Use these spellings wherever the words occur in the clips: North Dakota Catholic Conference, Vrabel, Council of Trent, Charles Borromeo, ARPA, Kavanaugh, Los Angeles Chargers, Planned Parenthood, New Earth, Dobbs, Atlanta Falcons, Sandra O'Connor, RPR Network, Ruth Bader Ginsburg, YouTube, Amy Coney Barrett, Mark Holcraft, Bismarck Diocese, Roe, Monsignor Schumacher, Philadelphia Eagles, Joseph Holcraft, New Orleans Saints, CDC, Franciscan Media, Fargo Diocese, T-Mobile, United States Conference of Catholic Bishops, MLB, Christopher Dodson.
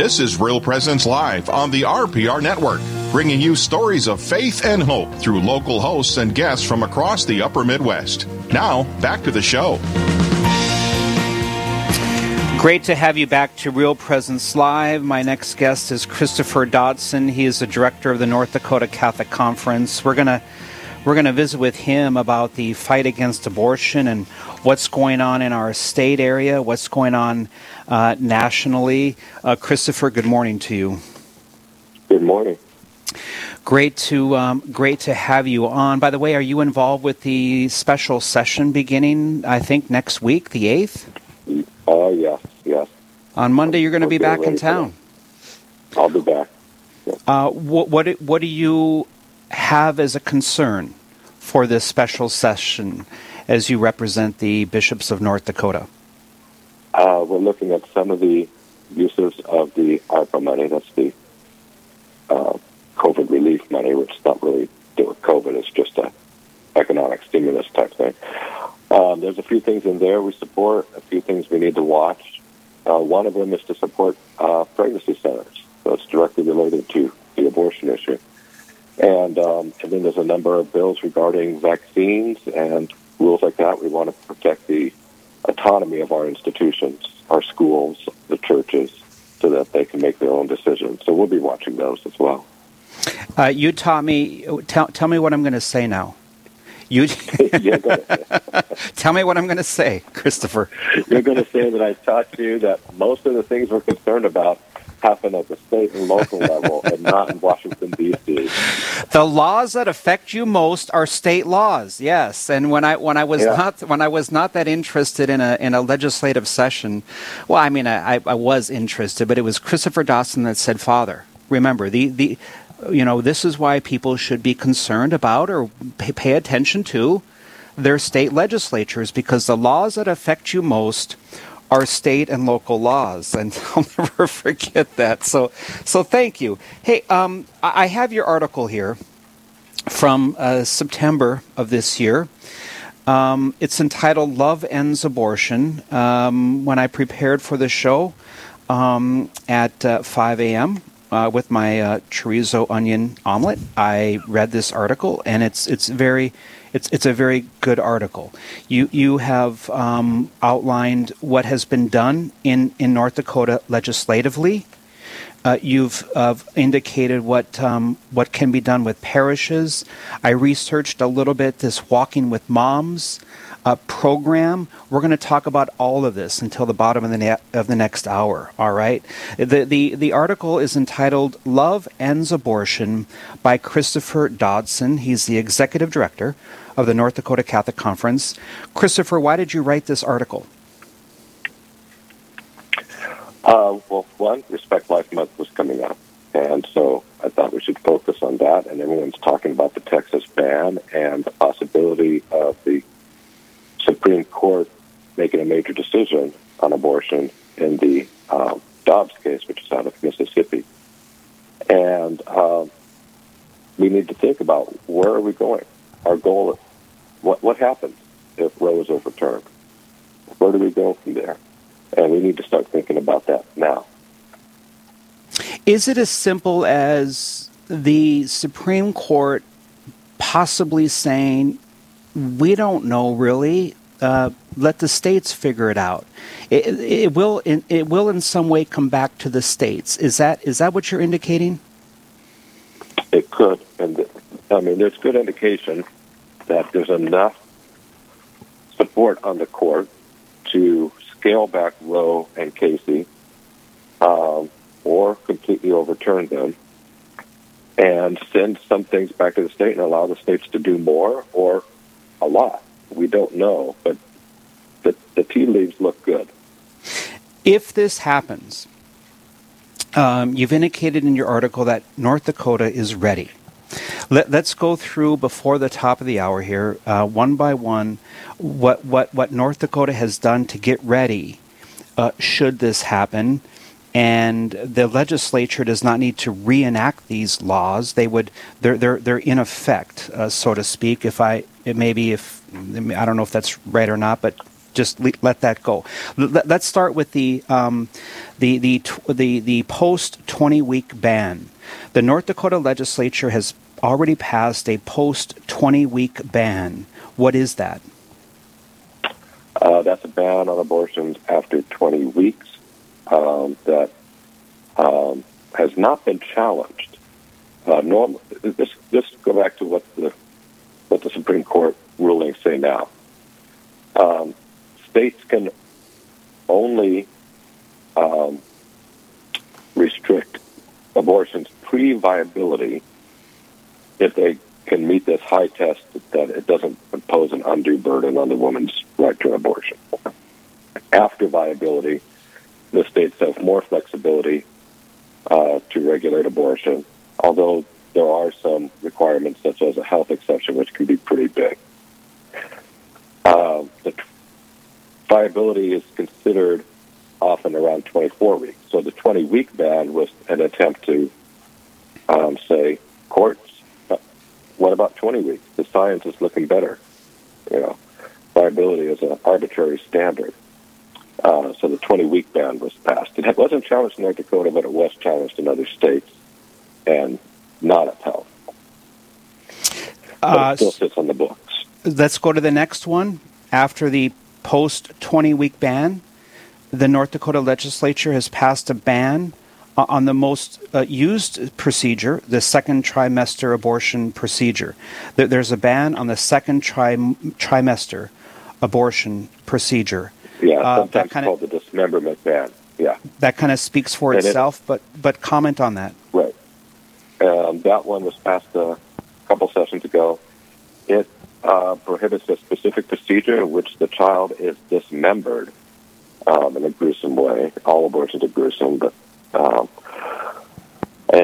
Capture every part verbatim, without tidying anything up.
This is Real Presence Live on the R P R Network, bringing you stories of faith and hope through local hosts and guests from across the upper Midwest. Now, back to the show. Great to have you back to Real Presence Live. My next guest is Christopher Dodson. He is the director of the North Dakota Catholic Conference. We're going to We're going to visit with him about the fight against abortion and what's going on in our state area, what's going on uh, nationally. Uh, Christopher, good morning to you. Good morning. Great to um, great to have you on. By the way, are you involved with the special session beginning, I think, next week, the eighth? Oh, uh, yes, yes. On Monday, you're going to be back in town. I'll be back. Yeah. Uh, what, what, what do you have as a concern for this special session as you represent the bishops of North Dakota? Uh, we're looking at some of the uses of the ARPA money. That's the uh, COVID relief money, which is not really to do with COVID. It's just an economic stimulus type thing. Um, there's a few things in there we support, a few things we need to watch. Uh, one of them is to support uh, pregnancy centers. So it's directly related to the abortion issue. And, um, and then there's a number of bills regarding vaccines and rules like that. We want to protect the autonomy of our institutions, our schools, the churches, so that they can make their own decisions. So we'll be watching those as well. Uh, you taught me, tell, tell me what I'm going to say now. You You're gonna, Tell me what I'm going to say, Christopher. You're going to say that I taught you that most of the things we're concerned about happen at the state and local level and not in Washington, D C The laws that affect you most are state laws, yes. And when I when I was yeah. not when I was not that interested in a in a legislative session, well, I mean I, I was interested, but it was Christopher Dodson that said, "Father, remember the the you know this is why people should be concerned about or pay, pay attention to their state legislatures, because the laws that affect you most are state and local laws," and I'll never forget that. So, so thank you. Hey, um, I have your article here from uh, September of this year. Um, it's entitled "Love Ends Abortion." Um, when I prepared for the show um, at uh, five a.m. Uh, with my uh, chorizo onion omelet, I read this article, and it's it's very. It's it's a very good article. You you have um, outlined what has been done in, in North Dakota legislatively. Uh, you've uh, indicated what um, what can be done with parishes. I researched a little bit this Walking with Moms uh, program. We're going to talk about all of this until the bottom of the ne- of the next hour. All right. The the the article is entitled "Love Ends Abortion" by Christopher Dodson. He's the executive director of the North Dakota Catholic Conference. Christopher, why did you write this article? Uh, well, one, Respect Life Month was coming up, and so I thought we should focus on that, and everyone's talking about the Texas ban and the possibility of the Supreme Court making a major decision on abortion in the uh, Dobbs case, which is out of Mississippi. And uh, we need to think about where are we going? Our goal is what, what happens if Roe is overturned? Where do we go from there? And we need to start thinking about that now. Is it as simple as the Supreme Court possibly saying, we don't know really, uh, let the states figure it out? It, it will it, it will in some way come back to the states. Is that is that what you're indicating? It could. And I mean, there's good indication that there's enough support on the court to scale back Roe and Casey, um, or completely overturn them, and send some things back to the state and allow the states to do more or a lot. We don't know, but the, the tea leaves look good. If this happens, um, you've indicated in your article that North Dakota is ready. Let, let's go through before the top of the hour here, uh, one by one, what, what, what North Dakota has done to get ready uh, should this happen. And the legislature does not need to reenact these laws. They would, they're they're they're in effect, uh, so to speak. If I, it maybe if I don't know if that's right or not, but just le- let that go. L- let's start with the um, the the t- the the post twenty-week ban. The North Dakota legislature has already passed a post twenty-week ban. What is that? Uh, that's a ban on abortions after twenty weeks um, that um, has not been challenged. Uh, normally, this this go back to what the what the Supreme Court rulings say now. Um, states can only um, restrict abortions pre-viability if they can meet this high test that it doesn't impose an undue burden on the woman's right to an abortion. After viability, the states have more flexibility uh, to regulate abortion, although there are some requirements such as a health exception, which can be pretty big. Uh, the t- viability is considered often around twenty-four weeks. So the twenty-week ban was an attempt to um, say, courts, what about twenty weeks? The science is looking better. You know, viability is an arbitrary standard. Uh, so the twenty-week ban was passed. It wasn't challenged in North Dakota, but it was challenged in other states and not upheld. Uh, it still sits on the books. Let's go to the next one. After the post-twenty-week ban, the North Dakota legislature has passed a ban on the most uh, used procedure, the second trimester abortion procedure. There, there's a ban on the second tri- trimester abortion procedure. Yeah, uh, sometimes that kinda, called the dismemberment ban. Yeah, that kind of speaks for and itself, it, but but comment on that. Right. Um, that one was passed a couple sessions ago. It uh, prohibits a specific procedure in which the child is dismembered um, in a gruesome way. All abortions are gruesome, but Um,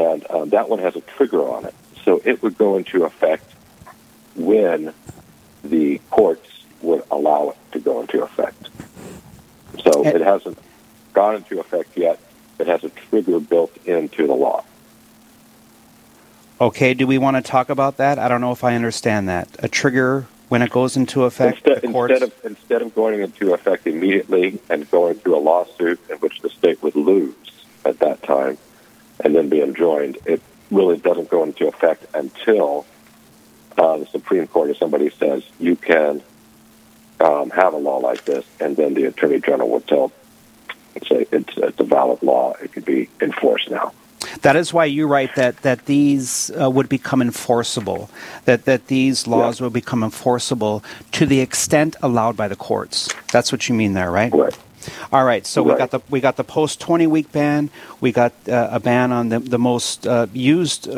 and um, that one has a trigger on it. So it would go into effect when the courts would allow it to go into effect. So it hasn't gone into effect yet. It has a trigger built into the law. Okay, do we want to talk about that? I don't know if I understand that. A trigger when it goes into effect? Instead, the courts... instead, of, instead of going into effect immediately and going through a lawsuit in which the state would lose at that time, and then be enjoined. It really doesn't go into effect until uh, the Supreme Court or somebody says, you can um, have a law like this, and then the Attorney General will tell, say, it's, it's a valid law, it could be enforced now. That is why you write that, that these uh, would become enforceable, that, that these laws yeah. will become enforceable to the extent allowed by the courts. That's what you mean there, right? Right. All right, so right. we got the we got the post twenty-week ban. We got uh, a ban on the the most uh, used uh,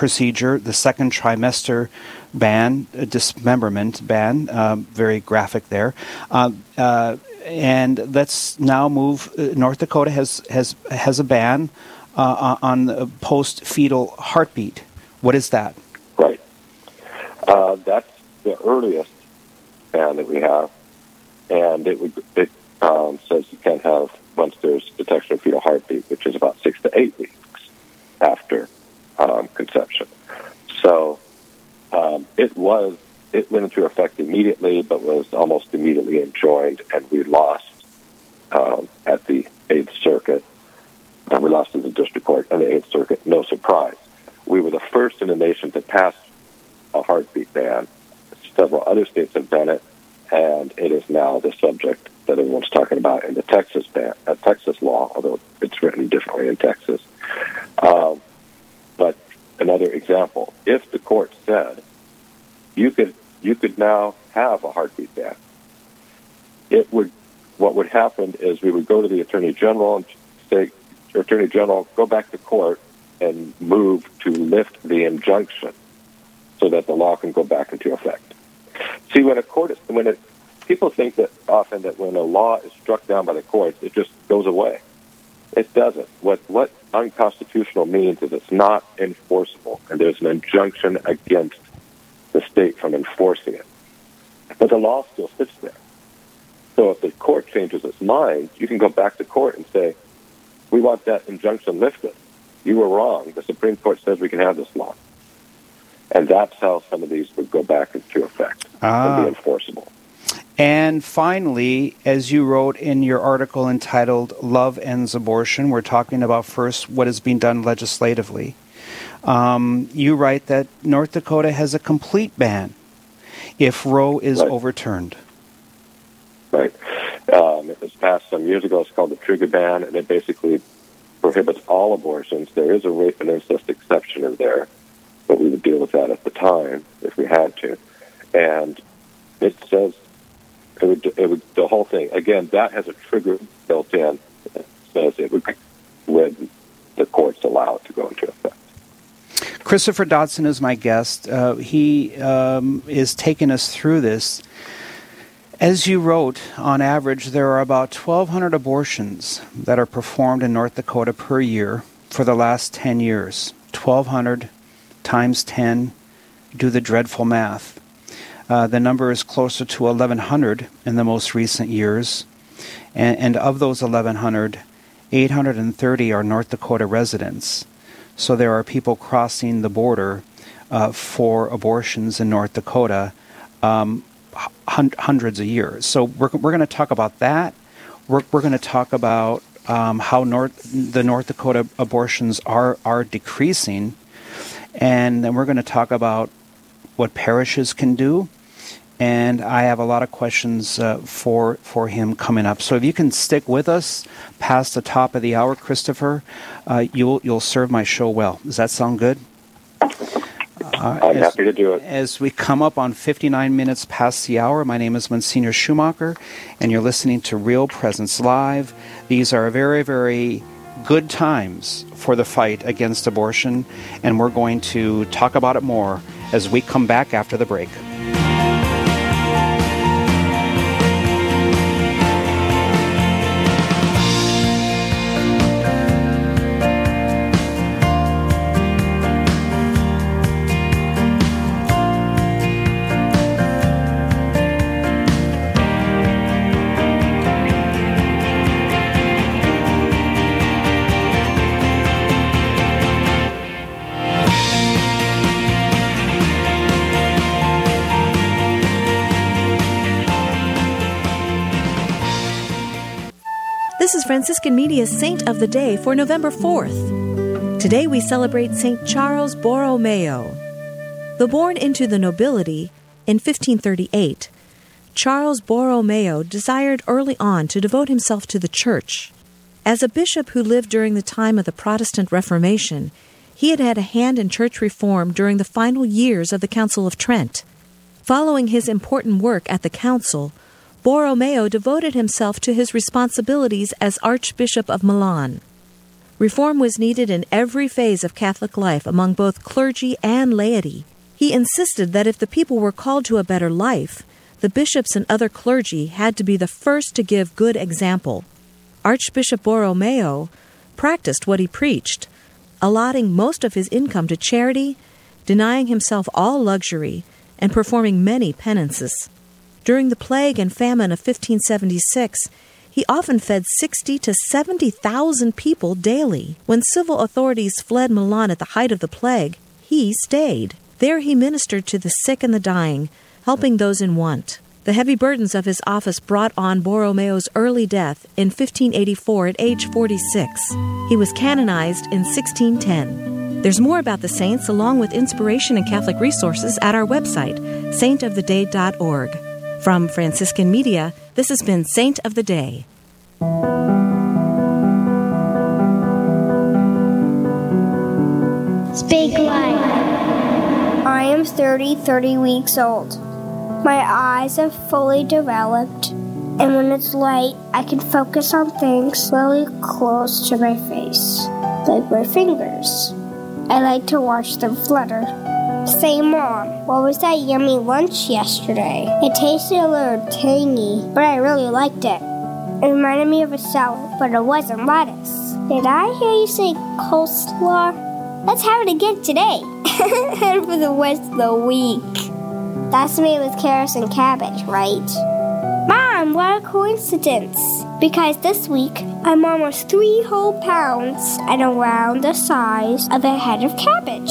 procedure, the second trimester ban, uh, dismemberment ban. Uh, very graphic there. Uh, uh, and let's now move. Uh, North Dakota has has has a ban uh, on the post fetal heartbeat. What is that? Right. Uh, that's the earliest ban that we have, and it would it. Um, says you can't have once there's detection of fetal heartbeat, which is about six to eight weeks after um, conception. So um, it was it went into effect immediately, but was almost immediately enjoined, and we lost um, at the Eighth Circuit. Uh, we lost in the District Court and the Eighth Circuit. No surprise. We were the first in the nation to pass a heartbeat ban. Several other states have done it, and it is now the subject that everyone's talking about in the Texas ban, uh, Texas law, although it's written differently in Texas. Um, but another example: if the court said you could you could now have a heartbeat ban, it would what would happen is we would go to the Attorney General and say, Attorney General, go back to court and move to lift the injunction so that the law can go back into effect. See, when a court is when it people think that often that when a law is struck down by the courts, it just goes away. It doesn't. What what unconstitutional means is it's not enforceable, and there's an injunction against the state from enforcing it. But the law still sits there. So if the court changes its mind, you can go back to court and say, we want that injunction lifted. You were wrong. The Supreme Court says we can have this law. And that's how some of these would go back into effect ah. and be enforceable. And finally, as you wrote in your article entitled Love Ends Abortion, we're talking about first what is being done legislatively. Um, you write that North Dakota has a complete ban if Roe is right. overturned. Right. Um, it was passed some years ago. It's called the trigger ban, and it basically prohibits all abortions. There is a rape and incest exception in there, but we would deal with that at the time if we had to. And it says it would, it would the whole thing. Again, that has a trigger built in that says it would, when the courts allow it to go into effect. Christopher Dodson is my guest. Uh, he um, is taking us through this. As you wrote, on average, there are about twelve hundred abortions that are performed in North Dakota per year for the last ten years. twelve hundred times ten, do the dreadful math. Uh, the number is closer to eleven hundred in the most recent years. And, and of those eleven hundred, eight hundred thirty are North Dakota residents. So there are people crossing the border uh, for abortions in North Dakota, um, hun- hundreds a year. So we're we're going to talk about that. We're we're going to talk about um, how North the North Dakota abortions are are decreasing, and then we're going to talk about what parishes can do. And I have a lot of questions uh, for for him coming up. So if you can stick with us past the top of the hour, Christopher, uh, you'll you'll serve my show well. Does that sound good? Uh, I'm as, happy to do it. As we come up on fifty-nine minutes past the hour, my name is Monsignor Schumacher, and you're listening to Real Presence Live. These are very, very good times for the fight against abortion, and we're going to talk about it more as we come back after the break. This is Franciscan Media's Saint of the Day for November fourth. Today we celebrate Saint Charles Borromeo. Though born into the nobility in fifteen thirty-eight, Charles Borromeo desired early on to devote himself to the Church. As a bishop who lived during the time of the Protestant Reformation, he had had a hand in church reform during the final years of the Council of Trent. Following his important work at the Council, Borromeo devoted himself to his responsibilities as Archbishop of Milan. Reform was needed in every phase of Catholic life among both clergy and laity. He insisted that if the people were called to a better life, the bishops and other clergy had to be the first to give good example. Archbishop Borromeo practiced what he preached, allotting most of his income to charity, denying himself all luxury, and performing many penances. During the plague and famine of fifteen seventy-six, he often fed sixty to seventy thousand people daily. When civil authorities fled Milan at the height of the plague, he stayed. There he ministered to the sick and the dying, helping those in want. The heavy burdens of his office brought on Borromeo's early death in fifteen eighty-four at age forty-six. He was canonized in sixteen ten. There's more about the saints along with inspiration and Catholic resources at our website, saint of the day dot org. From Franciscan Media, this has been Saint of the Day. Speak life. I am thirty, thirty weeks old. My eyes are fully developed, and when it's light, I can focus on things really close to my face, like my fingers. I like to watch them flutter. Say, Mom, what was that yummy lunch yesterday? It tasted a little tangy, but I really liked it. It reminded me of a salad, but it wasn't lettuce. Did I hear you say coleslaw? Let's have it again today and for the rest of the week. That's made with carrots and cabbage, right? Mom, what a coincidence! Because this week, I'm almost three whole pounds and around the size of a head of cabbage.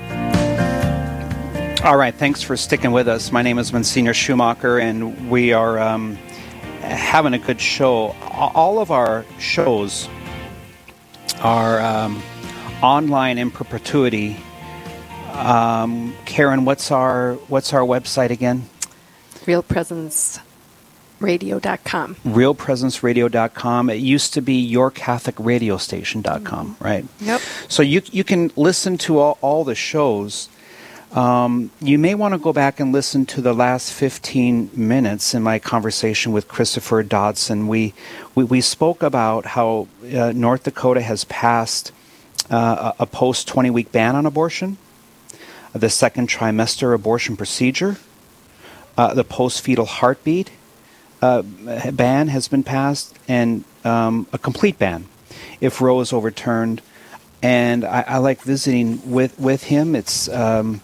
All right, thanks for sticking with us. My name is Monsignor Schumacher, and we are um, having a good show. All of our shows are um, online in perpetuity. Um, Karen, what's our what's our website again? real presence radio dot com real presence radio dot com It used to be your catholic radio station dot com, mm-hmm. right? Yep. So you you can listen to all, all the shows. Um, you may want to go back and listen to the last fifteen minutes in my conversation with Christopher Dodson. We we, we spoke about how uh, North Dakota has passed uh, a, a post twenty-week ban on abortion, the second trimester abortion procedure, uh, the post-fetal heartbeat uh, ban has been passed, and um, a complete ban if Roe is overturned. And I, I like visiting with, with him. It's... Um,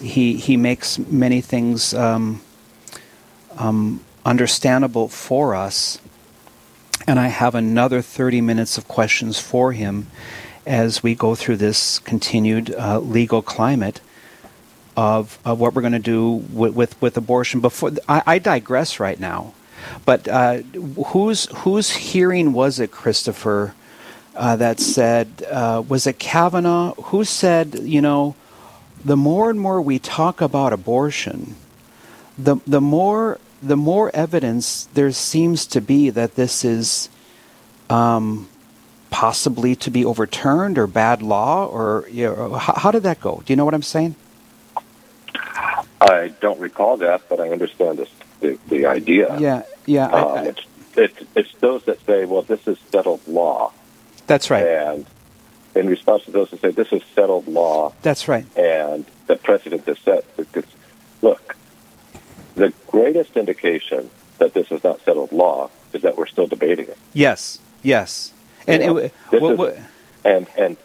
He he makes many things um, um, understandable for us, and I have another thirty minutes of questions for him as we go through this continued uh, legal climate of of what we're going to do with, with with abortion. Before I, I digress right now, but uh, whose whose hearing was it, Christopher? Uh, that said, uh, was it Kavanaugh? Who said, you know? The more and more we talk about abortion, the the more the more evidence there seems to be that this is um, possibly to be overturned or bad law, or you know, how, how did that go? Do you know what I'm saying? I don't recall that, but I understand this, the the idea. Yeah, yeah. Um, I, I, it's, it's it's those that say, well, this is settled law. That's right. And in response to those who say, this is settled law. That's right. And the precedent is set. Look, the greatest indication that this is not settled law is that we're still debating it. Yes, yes. And, you know, it, this what, what, is, and, and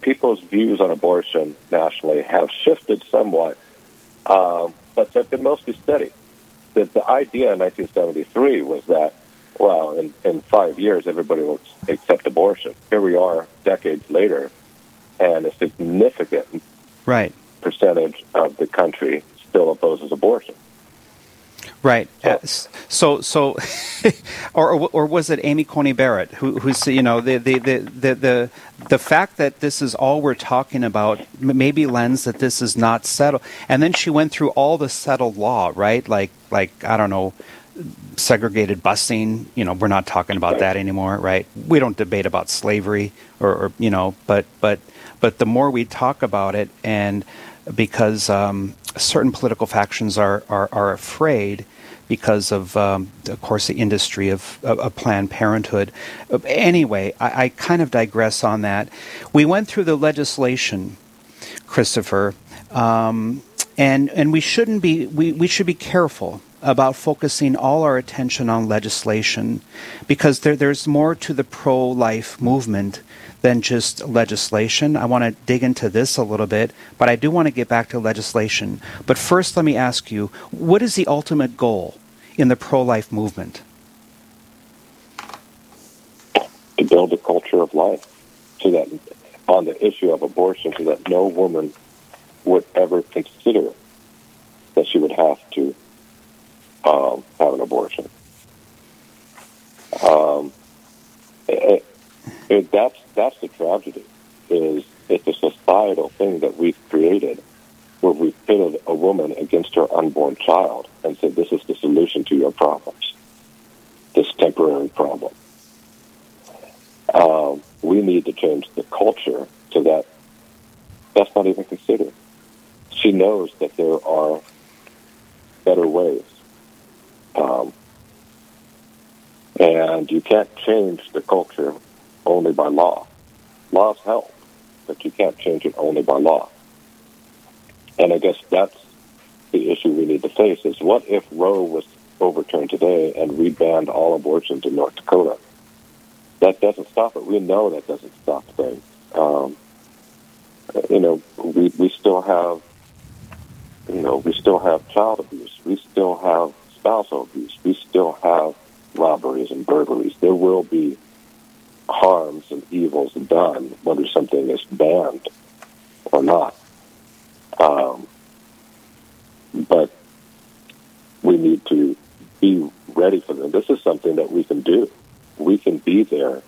people's views on abortion nationally have shifted somewhat, um, but they've been mostly steady. The, the idea in nineteen seventy-three was that, well, in, in five years, everybody will accept abortion. Here we are, decades later, and a significant right. percentage of the country still opposes abortion. Right. So, so, so or or was it Amy Coney Barrett who who's you know the the, the the the the fact that this is all we're talking about maybe lends that this is not settled, and then she went through all the settled law, right? Like like I don't know. Segregated busing, you know, we're not talking about that anymore, right? We don't debate about slavery, or, or you know, but but but the more we talk about it, and because um, certain political factions are are, are afraid because of, um, of course, the industry of, of, of Planned Parenthood. Anyway, I, I kind of digress on that. We went through the legislation, Christopher, um, and and we shouldn't be we, we should be careful about focusing all our attention on legislation, because there, there's more to the pro-life movement than just legislation. I want to dig into this a little bit, but I do want to get back to legislation. But first, let me ask you, what is the ultimate goal in the pro-life movement? To build a culture of life, so that on the issue of abortion, so that no woman would ever consider that she would have to Um, have an abortion. Um, it, it, that's that's the tragedy. Is it's a societal thing that we've created, where we've pitted a woman against her unborn child and said, "This is the solution to your problems, this temporary problem." Um, we need to change the culture so that that's not even considered. She knows that there are better ways. Um, and you can't change the culture only by law. Laws help, but you can't change it only by law. And I guess that's the issue we need to face is what if Roe was overturned today and we banned all abortions in North Dakota? That doesn't stop it. We know that doesn't stop things. Um, you know, we, we still have you know, we still have child abuse. We still have spousal abuse. We still have robberies and burglaries. There will be harms and evils done, whether something is banned or not. Um, but we need to be ready for them. This is something that we can do. We can be there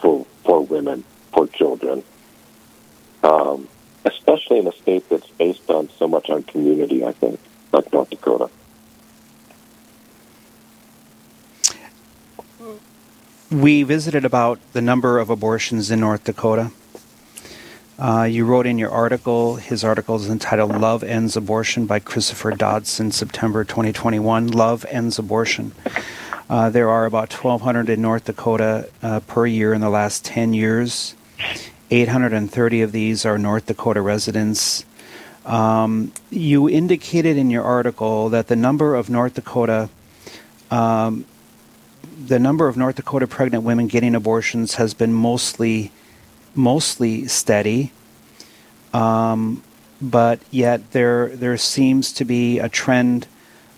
for for women, for children, um, especially in a state that's based on so much on community, I think, like North Dakota. We visited about the number of abortions in North Dakota. Uh, you wrote in your article, his article is entitled Love Ends Abortion by Christopher Dodson, September twenty twenty-one, Love Ends Abortion. Uh, there are about twelve hundred in North Dakota uh, per year in the last ten years. eight hundred thirty of these are North Dakota residents. Um, you indicated in your article that the number of North Dakota um, the number of North Dakota pregnant women getting abortions has been mostly mostly steady, um, but yet there there seems to be a trend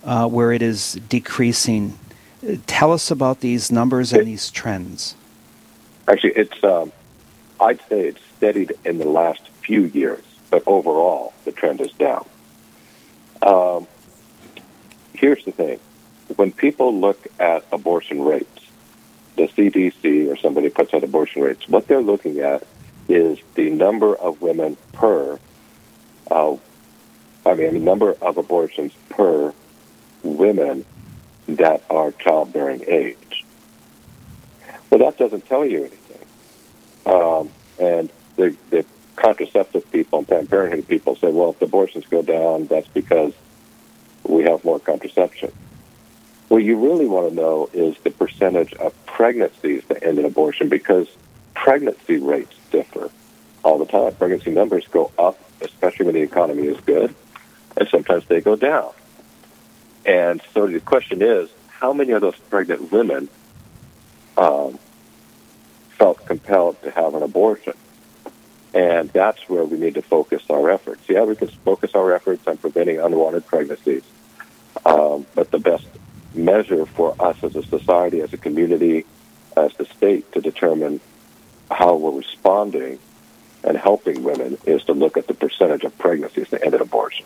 uh, where it is decreasing. Tell us about these numbers and it, these trends. Actually, it's um, I'd say it's steadied in the last few years, but overall the trend is down. Um, here's the thing. When people look at abortion rates, the C D C or somebody puts out abortion rates, what they're looking at is the number of women per, uh, I mean, the number of abortions per women that are childbearing age. Well, that doesn't tell you anything. Um, and the, the contraceptive people and Planned Parenthood people say, well, if the abortions go down, that's because we have more contraception. What you really want to know is the percentage of pregnancies that end in abortion, because pregnancy rates differ all the time. Pregnancy numbers go up, especially when the economy is good, and sometimes they go down. And so the question is, how many of those pregnant women um, felt compelled to have an abortion? And that's where we need to focus our efforts. Yeah, we can focus our efforts on preventing unwanted pregnancies, um, but the best measure for us as a society, as a community, as the state, to determine how we're responding and helping women is to look at the percentage of pregnancies that end in abortion.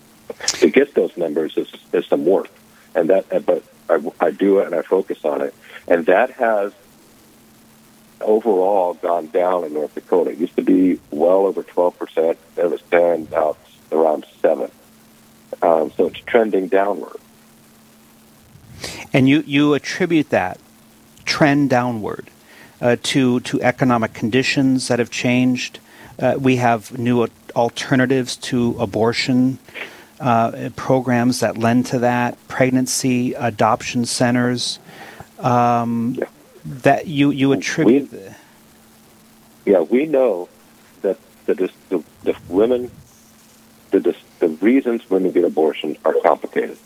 To get those numbers is, is some work, and that. But I, I do it and I focus on it, and that has overall gone down in North Dakota. It used to be well over twelve percent. It was down out around seven, um, so it's trending downward. And you, you attribute that trend downward uh, to to economic conditions that have changed. Uh, we have new alternatives to abortion, uh, programs that lend to that, pregnancy adoption centers. Um, yeah. That you, you attribute. We, yeah, we know that the the, the women, the the reasons women get abortion are complicated.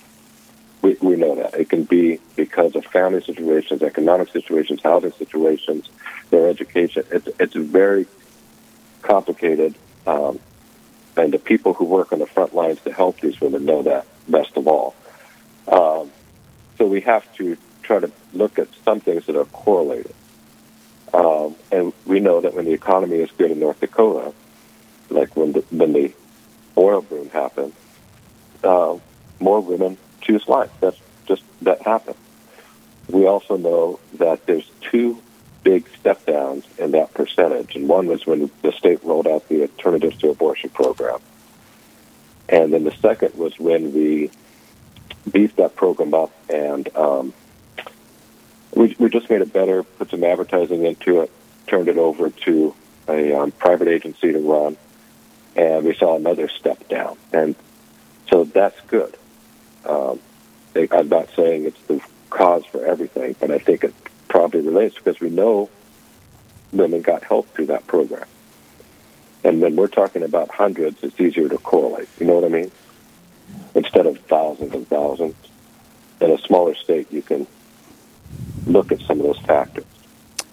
We, we know that. It can be because of family situations, economic situations, housing situations, their education. It's, it's very complicated, um, and the people who work on the front lines to help these women know that best of all. Um, so we have to try to look at some things that are correlated. Um, and we know that when the economy is good in North Dakota, like when the, when the oil boom happened, uh, more women choose life. That's just, that happened. We also know that there's two big step downs in that percentage, and one was when the state rolled out the Alternatives to Abortion program, and then the second was when we beefed that program up and um, we, we just made it better, put some advertising into it, turned it over to a um, private agency to run, and we saw another step down, and so that's good. Um, they, I'm not saying it's the cause for everything, but I think it probably relates because we know women got help through that program. And when we're talking about hundreds, it's easier to correlate. You know what I mean? Instead of thousands and thousands. In a smaller state, you can look at some of those factors.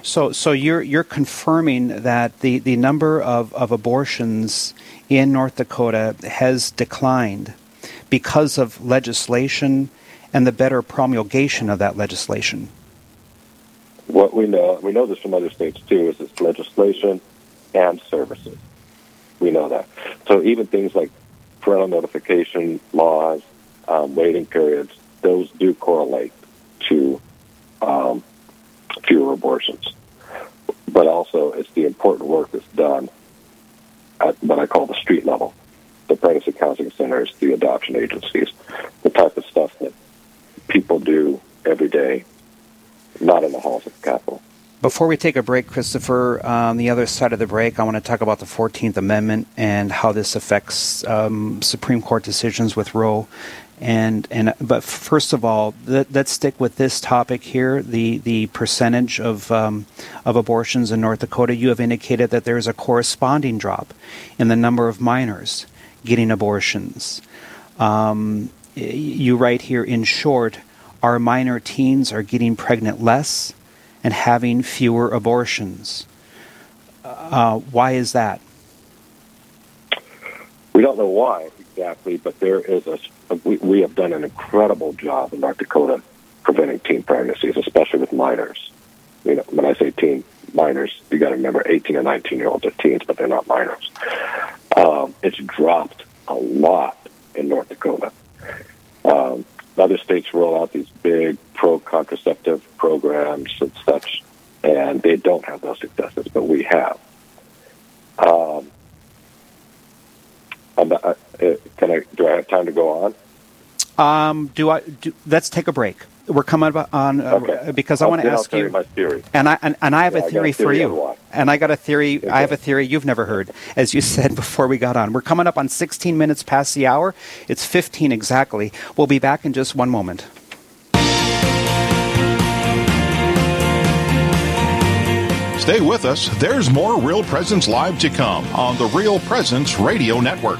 So so you're you're confirming that the, the number of, of abortions in North Dakota has declined. because of legislation and the better promulgation of that legislation? What we know, we know this from other states too, is it's legislation and services. We know that. So even things like parental notification laws, um, waiting periods, those do correlate to um, fewer abortions. But also it's the important work that's done at what I call the street level, the pregnancy counseling centers, the adoption agencies, the type of stuff that people do every day, not in the halls of the Capitol. Before we take a break, Christopher, on the other side of the break, I want to talk about the fourteenth Amendment and how this affects um, Supreme Court decisions with Roe. And and but first of all, th- let's stick with this topic here: the the percentage of um, of abortions in North Dakota. You have indicated that there is a corresponding drop in the number of minors getting abortions. Um, you write here, in short, our minor teens are getting pregnant less and having fewer abortions. Uh, why is that? We don't know why exactly, but there is a, we, we have done an incredible job in North Dakota preventing teen pregnancies, especially with minors. You know, when I say teen minors, you got to remember eighteen and nineteen year olds are teens, but they're not minors. Um, it's dropped a lot in North Dakota. Um, Other states roll out these big pro-contraceptive programs and such, and they don't have those successes, but we have. Um, not, uh, can I? Do I have time to go on? Um, do I? Do, let's take a break. We're coming up on uh, okay. because I want to ask you. My theory. And I and, and I have yeah, a, theory a theory for you. And I got a theory. Okay. I have a theory you've never heard, as you said before we got on. We're coming up on sixteen minutes past the hour. It's fifteen exactly. We'll be back in just one moment. Stay with us. There's more Real Presence Live to come on the Real Presence Radio Network.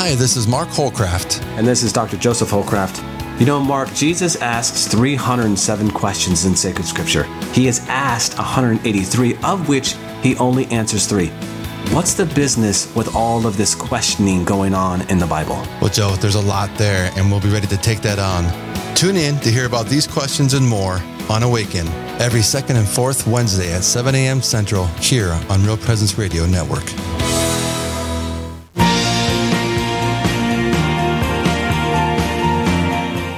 Hi, this is Mark Holcraft. And this is Doctor Joseph Holcraft. You know, Mark, Jesus asks three hundred seven questions in sacred scripture. He has asked one hundred eighty-three, of which he only answers three. What's the business with all of this questioning going on in the Bible? Well, Joe, there's a lot there, and we'll be ready to take that on. Tune in to hear about these questions and more on Awaken every second and fourth Wednesday at seven a.m. Central here on Real Presence Radio Network.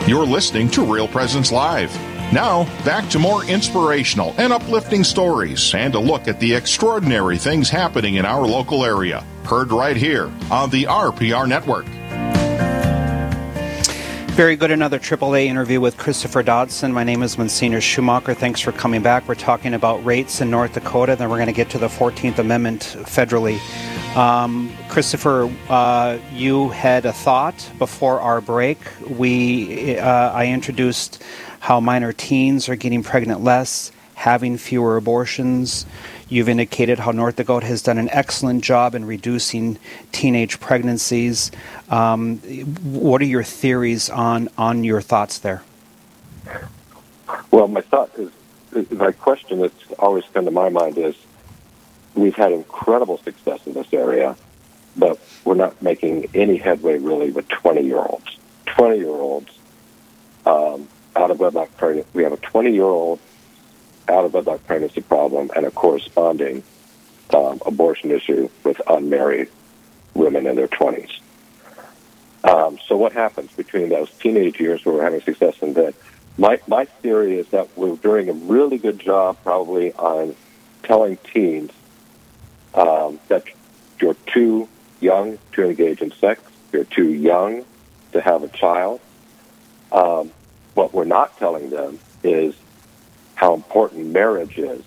You're listening to Real Presence Live. Now, back to more inspirational and uplifting stories and a look at the extraordinary things happening in our local area. Heard right here on the R P R Network. Very good. Another triple A interview with Christopher Dodson. My name is Monsignor Schumacher. Thanks for coming back. We're talking about rates in North Dakota. Then we're going to get to the fourteenth Amendment federally. Um, Christopher, uh, you had a thought before our break. We, uh, I introduced how minor teens are getting pregnant less, having fewer abortions. You've indicated how North Dakota has done an excellent job in reducing teenage pregnancies. Um, what are your theories on, on your thoughts there? Well, my thought is, my question that's always come to my mind is, we've had incredible success in this area, but we're not making any headway really with twenty-year-olds. twenty-year-olds um, out of wedlock pregnancy. We have a twenty-year-old out of wedlock pregnancy problem and a corresponding um, abortion issue with unmarried women in their twenties. Um, so what happens between those teenage years where we're having success and then? My, my theory is that we're doing a really good job probably on telling teens um, that you're too young to engage in sex, you're too young to have a child. Um, what we're not telling them is how important marriage is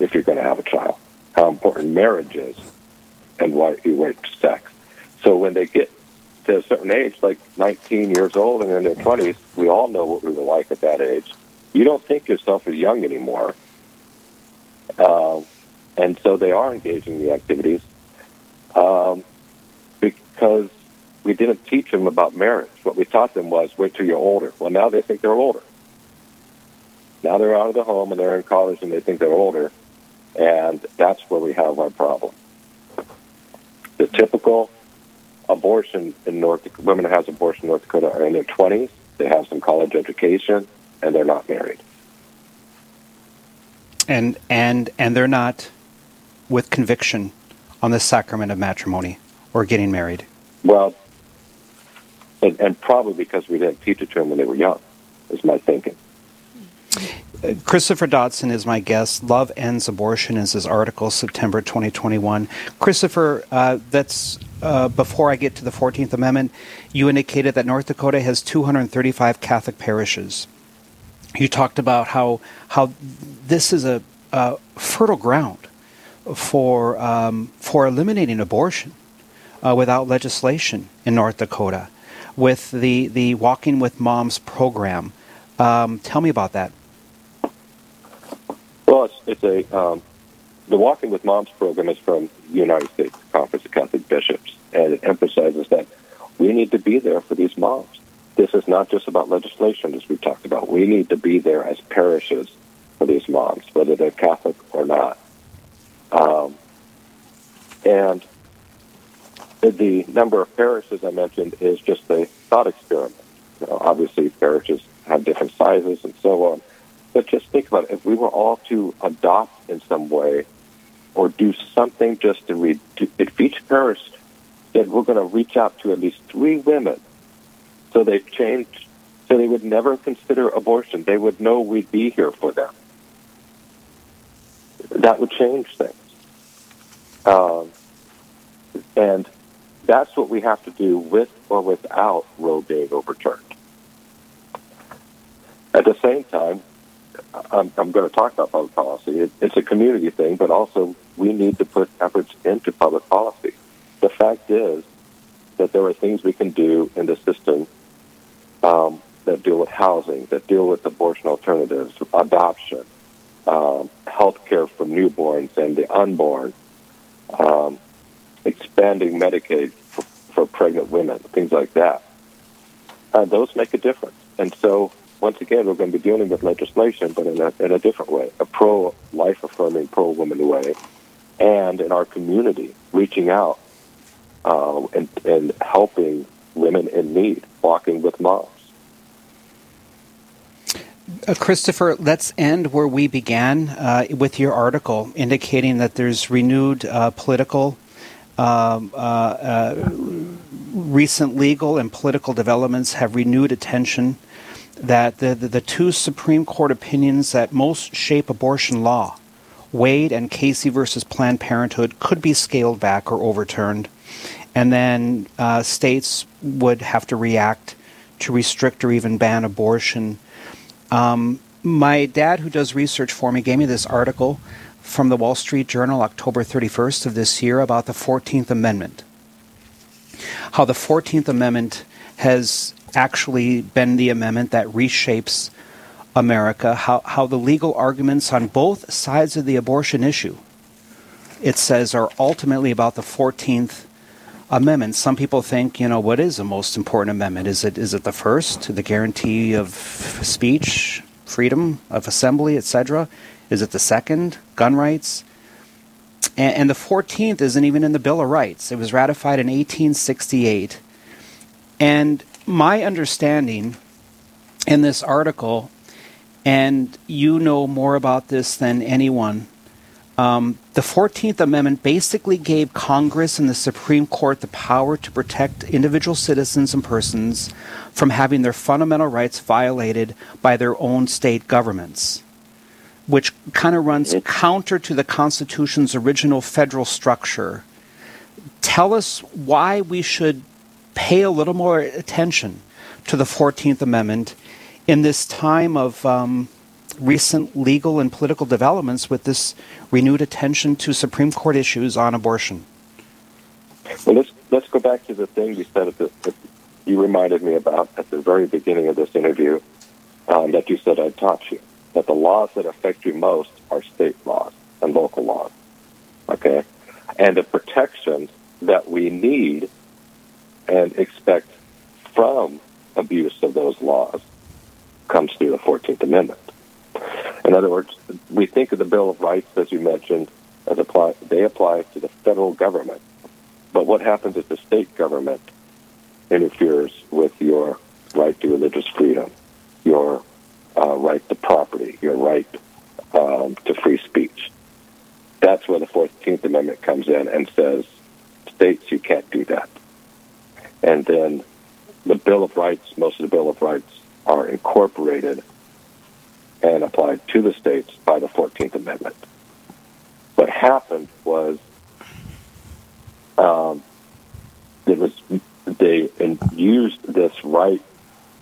if you're going to have a child, how important marriage is and why you wait for sex. So when they get to a certain age, like nineteen years old and in their twenties, we all know what we were like at that age. You don't think yourself as young anymore. Uh, and so they are engaging in the activities um, because we didn't teach them about marriage. What we taught them was wait till you're older. Well, now they think they're older. Now they're out of the home and they're in college and they think they're older, and that's where we have our problem. The typical abortion in North Dakota, women who have abortion in North Dakota are in their twenties, they have some college education, and they're not married. And and and they're not with conviction on the sacrament of matrimony or getting married. Well, and, and probably because we didn't teach it to them when they were young, is my thinking. Christopher Dodson is my guest. Love Ends Abortion is his article, September twenty twenty-one. Christopher, uh, that's uh, before I get to the fourteenth Amendment, you indicated that North Dakota has two hundred thirty-five Catholic parishes. You talked about how how this is a, a fertile ground for um, for eliminating abortion uh, without legislation in North Dakota, with the, the Walking with Moms program. Um, tell me about that. Well, it's, it's a um, the Walking with Moms program is from the United States Conference of Catholic Bishops, and it emphasizes that we need to be there for these moms. This is not just about legislation, as we talked about. We need to be there as parishes for these moms, whether they're Catholic or not. Um, and the number of parishes I mentioned is just a thought experiment. You know, obviously, parishes have different sizes and so on. But just think about it. If we were all to adopt in some way or do something just to read, if each parish said we're going to reach out to at least three women so they've changed, so they would never consider abortion, they would know we'd be here for them. That would change things. Um, and that's what we have to do with or without Roe being overturned. At the same time, I'm, I'm going to talk about public policy. It, it's a community thing, but also we need to put efforts into public policy. The fact is that there are things we can do in the system um, that deal with housing, that deal with abortion alternatives, adoption, um, health care for newborns and the unborn, um, expanding Medicaid for, for pregnant women, things like that. Uh, those make a difference. And so once again, we're going to be dealing with legislation, but in a, in a different way, a pro-life affirming, pro-woman way, and in our community, reaching out uh, and, and helping women in need, walking with moms. Uh, Christopher, let's end where we began uh, with your article, indicating that there's renewed uh, political Um, uh, uh, recent legal and political developments have renewed attention that the, the, the two Supreme Court opinions that most shape abortion law, Wade and Casey versus Planned Parenthood, could be scaled back or overturned, and then uh, states would have to react to restrict or even ban abortion. Um, my dad, who does research for me, gave me this article from the Wall Street Journal, October thirty-first of this year, about the fourteenth Amendment. How the fourteenth Amendment has actually been the amendment that reshapes America, how, how the legal arguments on both sides of the abortion issue, it says, are ultimately about the fourteenth Amendment. Some people think, you know, what is the most important amendment? Is it is it the first, the guarantee of speech, freedom of assembly, et cetera? Is it the second, gun rights? And, and the fourteenth isn't even in the Bill of Rights. It was ratified in eighteen sixty-eight. And my understanding in this article, and you know more about this than anyone, Um, the fourteenth Amendment basically gave Congress and the Supreme Court the power to protect individual citizens and persons from having their fundamental rights violated by their own state governments, which kind of runs counter to the Constitution's original federal structure. Tell us why we should pay a little more attention to the fourteenth Amendment in this time of Um, recent legal and political developments with this renewed attention to Supreme Court issues on abortion. Well, let's let's go back to the thing you said at the, that you reminded me about at the very beginning of this interview, um, that you said I taught you, that the laws that affect you most are state laws and local laws, okay? And the protections that we need and expect from abuse of those laws comes through the fourteenth Amendment. In other words, we think of the Bill of Rights, as you mentioned, as apply, they apply to the federal government. But what happens if the state government interferes with your right to religious freedom, your uh, right to property, your right um, to free speech? That's where the fourteenth Amendment comes in and says, states, you can't do that. And then the Bill of Rights, most of the Bill of Rights are incorporated and applied to the states by the fourteenth Amendment. What happened was um, it was they used this right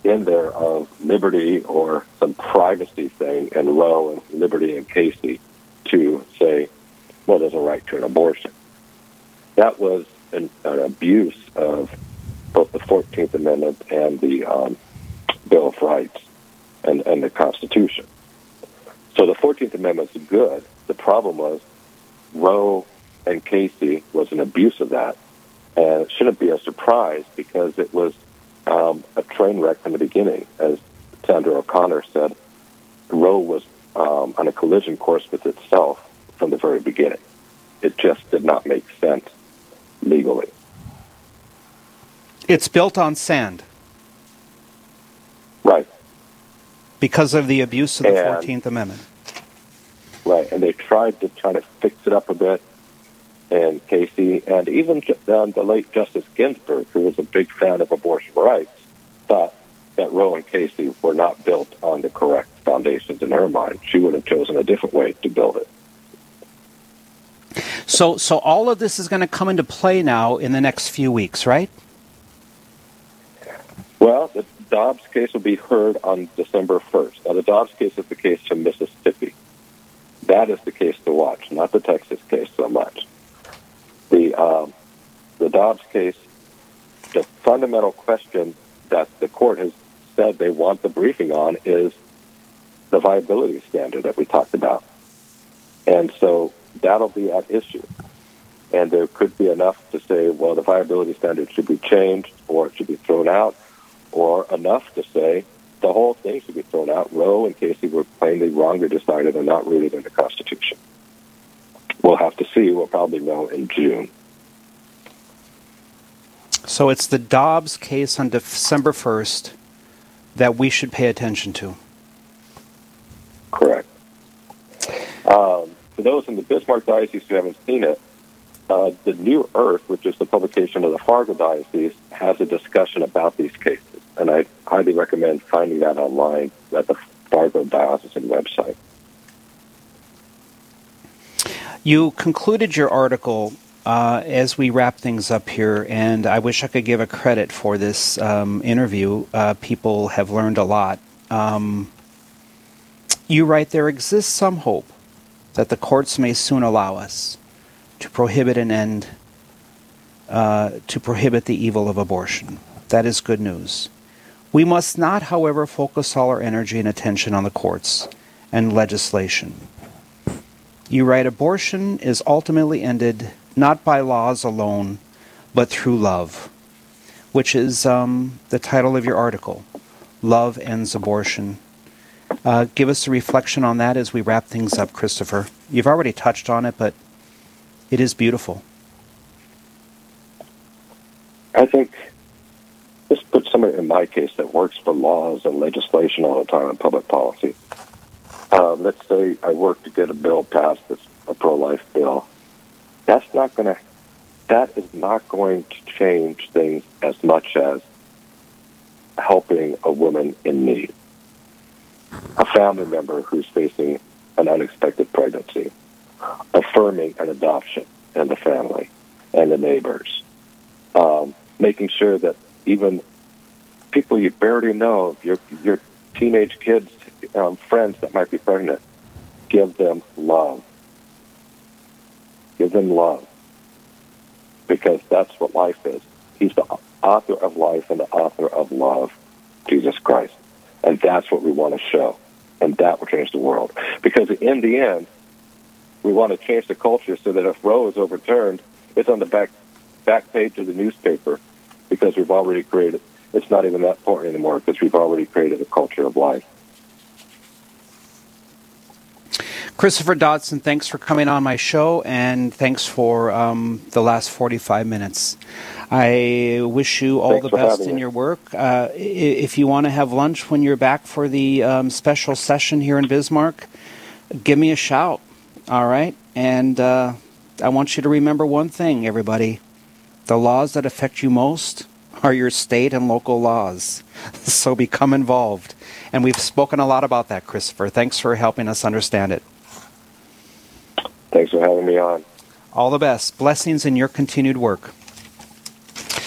in there of liberty or some privacy thing in Roe and Liberty and Casey to say, well, there's a right to an abortion. That was an, an abuse of both the fourteenth Amendment and the um, Bill of Rights. And, and the Constitution. So the fourteenth Amendment's good. The problem was Roe and Casey was an abuse of that, and it shouldn't be a surprise because it was um, a train wreck from the beginning. As Sandra O'Connor said, Roe was um, on a collision course with itself from the very beginning. It just did not make sense legally. It's built on sand. Right. Because of the abuse of the and, fourteenth Amendment. Right, and they tried to try to fix it up a bit, and Casey, and even um, the late Justice Ginsburg, who was a big fan of abortion rights, thought that Roe and Casey were not built on the correct foundations in her mind. She would have chosen a different way to build it. So, so all of this is going to come into play now in the next few weeks, right? Well, the Dobbs case will be heard on December first. Now, the Dobbs case is the case from Mississippi. That is the case to watch, not the Texas case so much. The um, the Dobbs case, the fundamental question that the court has said they want the briefing on is the viability standard that we talked about. And so that'll be at issue. And there could be enough to say, well, the viability standard should be changed or it should be thrown out, or enough to say the whole thing should be thrown out. Roe and Casey were plainly wrongly decided and not rooted in the Constitution. We'll have to see. We'll probably know in June. So it's the Dobbs case on December first that we should pay attention to. Correct. Um, for those in the Bismarck Diocese who haven't seen it, Uh, the New Earth, which is the publication of the Fargo Diocese, has a discussion about these cases, and I highly recommend finding that online at the Fargo Diocesan website. You concluded your article uh, as we wrap things up here, and I wish I could give a credit for this um, interview. Uh, people have learned a lot. Um, you write, "There exists some hope that the courts may soon allow us to prohibit and end, uh, to prohibit the evil of abortion. That is good news. We must not, however, focus all our energy and attention on the courts and legislation. You write, abortion is ultimately ended not by laws alone, but through love, which is um, the title of your article, Love Ends Abortion. Uh, give us a reflection on that as we wrap things up, Christopher. You've already touched on it, but it is beautiful. I think this puts somebody in my case that works for laws and legislation all the time and public policy. Um, let's say I work to get a bill passed that's a pro-life bill. That's not going to, that is not going to change things as much as helping a woman in need, a family member who's facing an unexpected pregnancy, affirming an adoption in the family and the neighbors, um, making sure that even people you barely know, your your teenage kids, um, friends that might be pregnant, give them love. Give them love, because that's what life is. He's the author of life and the author of love, Jesus Christ. And that's what we want to show, and that will change the world. Because in the end, we want to change the culture so that if Roe is overturned, it's on the back back page of the newspaper, because we've already created, it's not even that important anymore, because we've already created a culture of life. Christopher Dodson, thanks for coming on my show, and thanks for um, the last forty-five minutes. I wish you all Thanks the best in me. your work. Uh, if you want to have lunch when you're back for the um, special session here in Bismarck, give me a shout, all right? And uh, I want you to remember one thing, everybody. The laws that affect you most are your state and local laws, so become involved. And we've spoken a lot about that, Christopher. Thanks for helping us understand it. Thanks for having me on. All the best. Blessings in your continued work.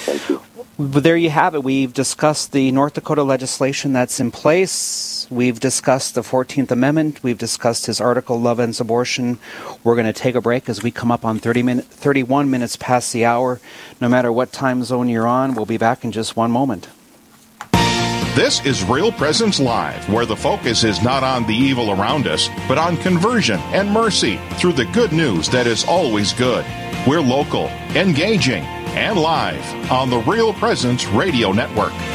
Thank you. But there you have it. We've discussed the North Dakota legislation that's in place. We've discussed the fourteenth Amendment. We've discussed his article, Love Ends Abortion. We're going to take a break as we come up on thirty minute, thirty-one minutes past the hour. No matter what time zone you're on, we'll be back in just one moment. This is Real Presence Live, where the focus is not on the evil around us, but on conversion and mercy through the good news that is always good. We're local, engaging, and live on the Real Presence Radio Network.